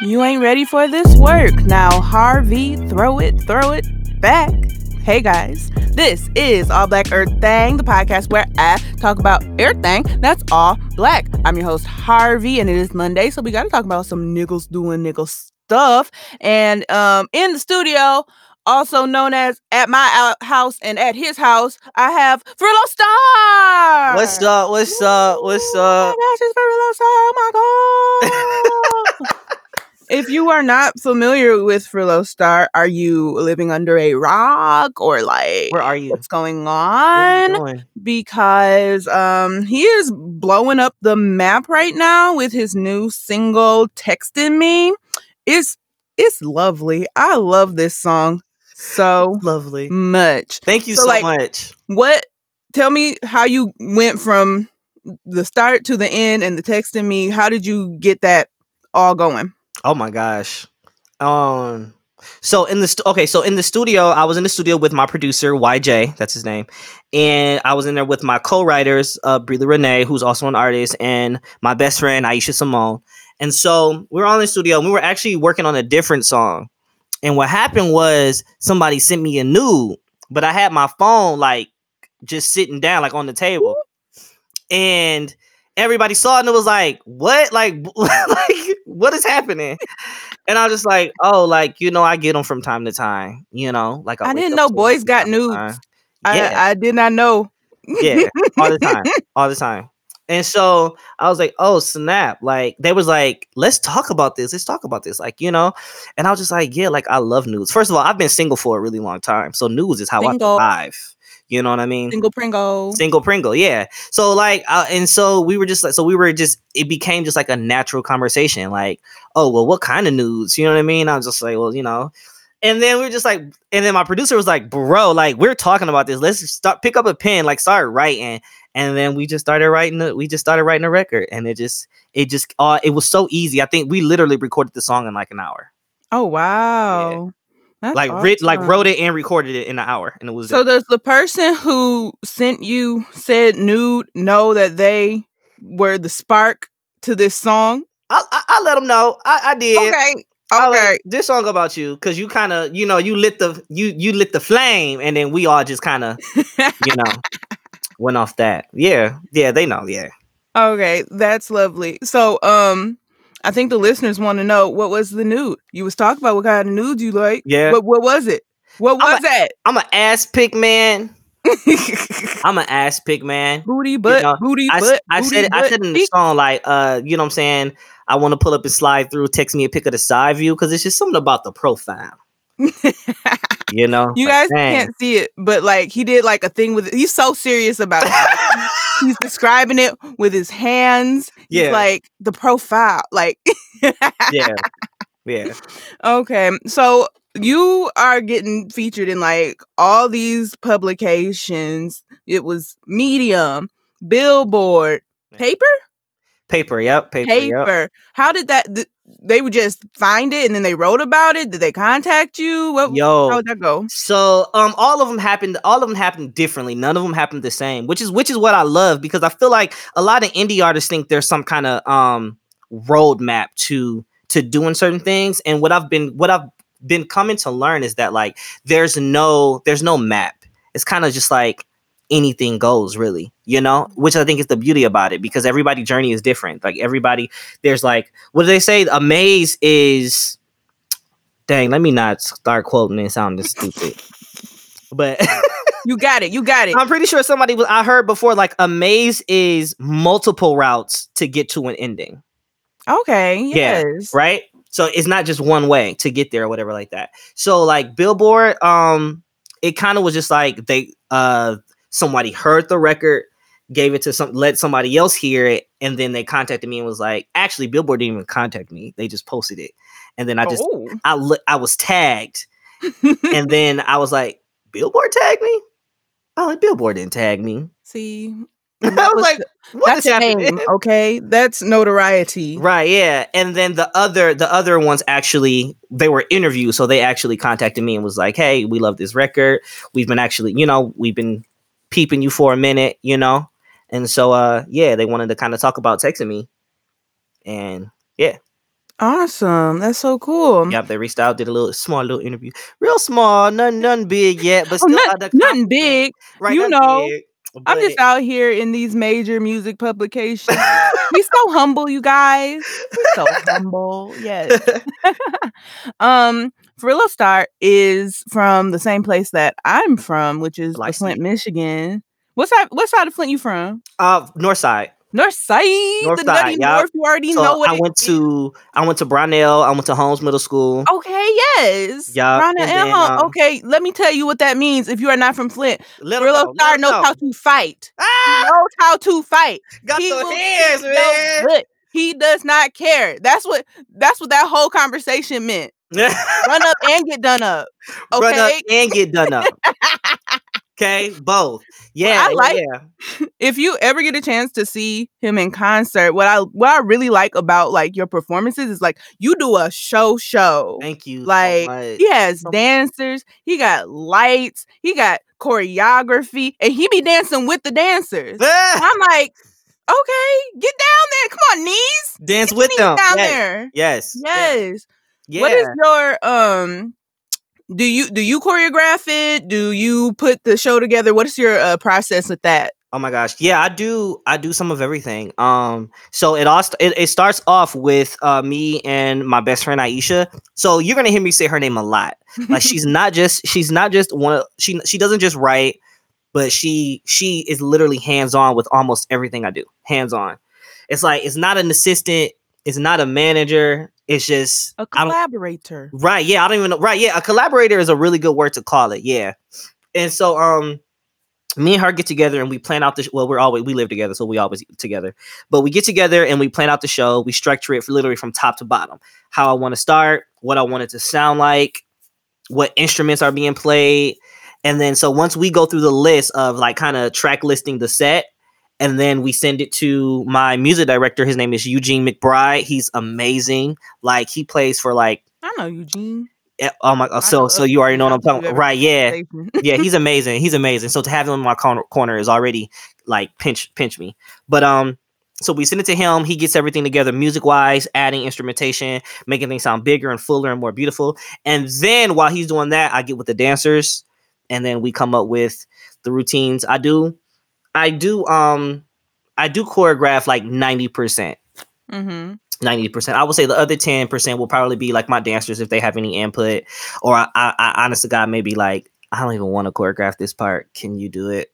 You ain't ready for this work. Now, Harvey, throw it back. Hey guys, this is All Black Earth Thang, the podcast where I talk about everything that's all black. I'm your host, Harvey, and it is Monday, so we got to talk about some niggas doing niggas stuff. And in the studio, also known as At My House and At His House, I have Furillo Star. What's up? What's up? What's up? Oh my gosh, it's Furillo Star. Oh my God. If you are not familiar with Furillo Star, are you living under a rock or like where are you? What's going on? Because he is blowing up the map right now with his new single Texting Me. It's lovely. I love this song so lovely much. Thank you so, much. What? Tell me how you went from the start to the end and the Texting Me. How did you get that all going? Oh my gosh. So in the studio, I was in the studio with my producer, YJ, that's his name. And I was in there with my co-writers, Brela Renee, who's also an artist, and my best friend, Aisha Simone. And so we were all in the studio and we were actually working on a different song. And what happened was somebody sent me a nude, but I had my phone like just sitting down, like on the table. And everybody saw it and it was like, what? Like what is happening? And I was just like, oh, like, you know, I get them from time to time, you know, like I didn't know boys got nudes. Yeah. I did not know. Yeah. All the time. And so I was like, oh, snap. Like they was like, let's talk about this. Like, you know, and I was just like, yeah, like I love nudes. First of all, I've been single for a really long time. So nudes is how single. I survive. You know what I mean? Single Pringle. Yeah. So like, and so we were just like, it became just like a natural conversation. Like, oh, well, what kind of nudes? You know what I mean? I was just like, well, you know, and then we were just like, and then my producer was like, bro, like we're talking about this. Let's start, pick up a pen, like start writing. And then we just started writing. We just started writing a record and it was so easy. I think we literally recorded the song in like an hour. Oh, wow. Yeah. That's like awesome. Wrote it and recorded it in an hour, and it was so. Does the person who sent you said nude know that they were the spark to this song? I let them know. I did. Okay. Like, this song about you, because you kind of, you know, you lit the flame, and then we all just kind of, you know, went off that. Yeah, yeah, they know. Yeah. Okay, that's lovely. So, I think the listeners want to know, what was the nude? You was talking about what kind of nudes you like. Yeah. What was it? What was that? I'm an ass pick man. Booty butt. You know, I said in the song, like, you know what I'm saying? I want to pull up and slide through, text me a pic of the side view, because it's just something about the profile. You know? You guys can't see it, but like he did like a thing with it. He's so serious about it. He's describing it with his hands. Yeah. He's like the profile. Like yeah. Yeah. Okay. So you are getting featured in like all these publications. It was Medium, Billboard, Paper. Yep. Paper. Yep. How did that? They would just find it and then they wrote about it. Did they contact you? How did that go? So, all of them happened differently. None of them happened the same, which is what I love, because I feel like a lot of indie artists think there's some kind of roadmap to doing certain things. And what I've been coming to learn is that like there's no map. It's kind of just like anything goes, really, you know, which I think is the beauty about it, because everybody's journey is different. Like everybody, there's like, what do they say? A maze is, dang, let me not start quoting and sounding stupid, but you got it. I'm pretty sure I heard before, like a maze is multiple routes to get to an ending. Okay. Yes. Yeah, right. So it's not just one way to get there or whatever like that. So like Billboard, it kind of was just like they, somebody heard the record, gave it to let somebody else hear it, and then they contacted me and was like, actually, Billboard didn't even contact me. They just posted it. And then I was tagged. And then I was like, Billboard tagged me? Oh, like, Billboard didn't tag me. See? I was like, what is happening? Okay, that's notoriety. Right, yeah. And then the other ones actually, they were interviewed, so they actually contacted me and was like, hey, we love this record. We've been actually, you know, we've been peeping you for a minute, you know? And so, yeah, they wanted to kind of talk about texting me. And yeah. Awesome. That's so cool. Yep, they reached out, did a little small little interview. Real small, nothing big yet, but still nothing big. Right, you know. Big. I'm just out here in these major music publications. We so humble, you guys. We so humble. Yes. Furillo Star is from the same place that I'm from, which is Flint, Michigan. What side of Flint you from? North side. North side, yeah. North, you already know what I went to Brownell. I went to Holmes Middle School. Okay, yes. Yeah. Brownell and Holmes. Okay, let me tell you what that means. If you are not from Flint, Furillo Star knows how to fight. Ah! He knows how to fight. Got your hands, man. He does not care. That's what that whole conversation meant. Run up and get done up. Okay? Run up and get done up. Okay, both. Yeah, if you ever get a chance to see him in concert, what I really like about like your performances is like you do a show. Thank you. Like so he has dancers, he got lights, he got choreography, and he be dancing with the dancers. I'm like, okay, get down there. Come on, knees. Dance with them. Down there. Yes. Yeah. What is your Do you choreograph it? Do you put the show together? What's your process with that? Oh my gosh, yeah, I do some of everything. So it starts off with me and my best friend Aisha. So you're gonna hear me say her name a lot. Like she's not just one. She doesn't just write, but she is literally hands on with almost everything I do. Hands on. It's like it's not an assistant. It's not a manager. It's just a collaborator. Right. Yeah. I don't even know. Right. Yeah. A collaborator is a really good word to call it. Yeah. And so, me and her get together and we plan out the we live together. So we always together, but we get together and we plan out the show. We structure it literally from top to bottom, how I want to start, what I want it to sound like, what instruments are being played. And then, so once we go through the list of like kind of track listing the set, and then we send it to my music director. His name is Eugene McBride. He's amazing. Like he plays for like I know Eugene. Oh my! So you already know what I'm talking about, right? Yeah, yeah. He's amazing. He's amazing. So to have him in my corner is already like pinch me. But so we send it to him. He gets everything together, music wise, adding instrumentation, making things sound bigger and fuller and more beautiful. And then while he's doing that, I get with the dancers, and then we come up with the routines. I do choreograph like 90%. Mm-hmm. 90%. I would say the other 10% will probably be like my dancers if they have any input. Or I honest to God, maybe like, I don't even want to choreograph this part. Can you do it?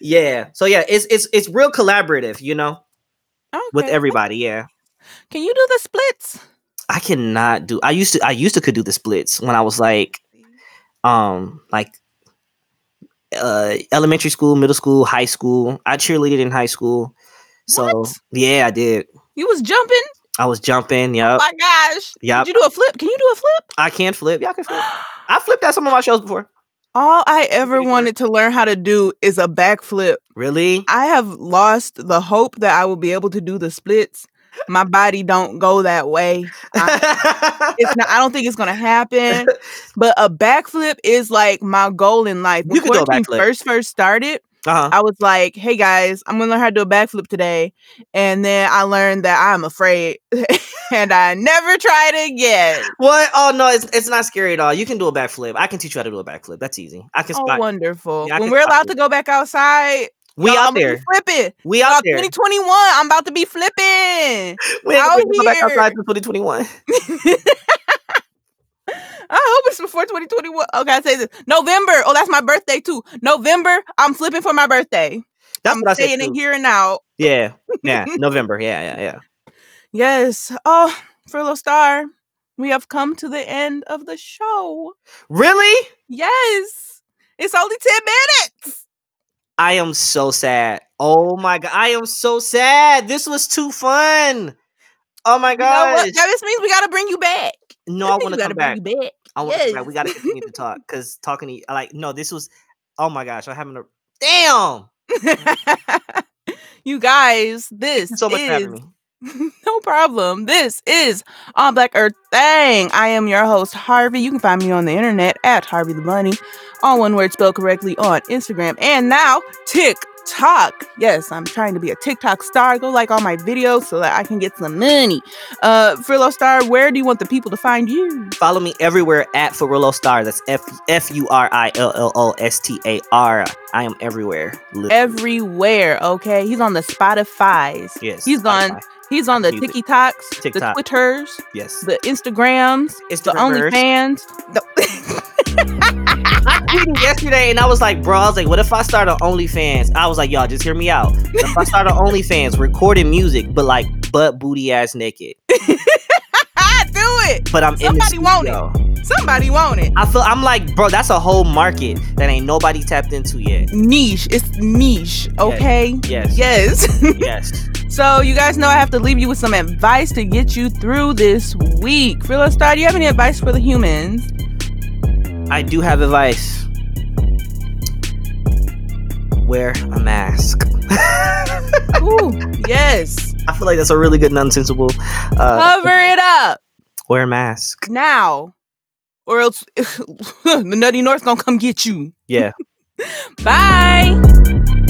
Yeah. So yeah, it's real collaborative, you know? Okay. With everybody, yeah. Can you do the splits? I cannot do I used to could do the splits when I was like elementary school, middle school, high school. I cheerleaded in high school. So what? Yeah, I did. You was jumping? I was jumping, yep. Oh my gosh. Yep. Did you do a flip? Can you do a flip? I can flip. Y'all can flip. I flipped at some of my shows before. All I ever wanted to learn how to do is a backflip. Really? I have lost the hope that I will be able to do the splits. My body don't go that way. I don't think it's gonna happen. But a backflip is like my goal in life. When we first started, I was like, "Hey guys, I'm gonna learn how to do a backflip today." And then I learned that I'm afraid, and I never tried it again. What? Oh no, it's not scary at all. You can do a backflip. I can teach you how to do a backflip. That's easy. I can. Oh, wonderful! Yeah, when we're allowed to go back outside. We out there. Flipping. We out there. 2021. I'm about to be flipping. We out here. Back outside to 2021. I hope it's before 2021. Okay, I say this November. Oh, that's my birthday too. November. I'm flipping for my birthday. That's what I said. Staying in here and out. Yeah. Yeah. November. Yeah. Yes. Oh, Furillo Star. We have come to the end of the show. Really? Yes. It's only 10 minutes. I am so sad. Oh my God. I am so sad. This was too fun. Oh my God. You know this means we got to bring you back. No, I want to come back. I want to come back. We got to continue to talk because talking to you, like, no, this was, oh my gosh. Damn. You guys, this is. So much for having me. No problem. This is All Black Earth Thang. I am your host, Harvey. You can find me on the internet at Harvey the Bunny. All one word spelled correctly on Instagram and now TikTok. TikTok. Yes, I'm trying to be a TikTok star. Go like all my videos so that I can get some money. Furillo Star, where do you want the people to find you? Follow me everywhere at Furillo Star. That's Furillo Star. I am everywhere. Literally. Everywhere. Okay. He's on the Spotify's. Yes. He's on the TikToks, the Twitters, yes, the Instagrams, it's the OnlyFans. I tweeted yesterday and I was like, bro, I was like, what if I start on OnlyFans? I was like, y'all, just hear me out. What if I start on OnlyFans, recording music, but like butt booty ass naked? I do it. But I'm somebody in the studio. Somebody want it. I'm like, bro, that's a whole market that ain't nobody tapped into yet. Niche. It's niche. Okay. Yes. So you guys know I have to leave you with some advice to get you through this week. Furillo Star, do you have any advice for the humans? I do have advice. Wear a mask. Ooh, yes. I feel like that's a really good nonsensical. Cover it up. Wear a mask now, or else the Nutty North's gonna come get you. Yeah. Bye.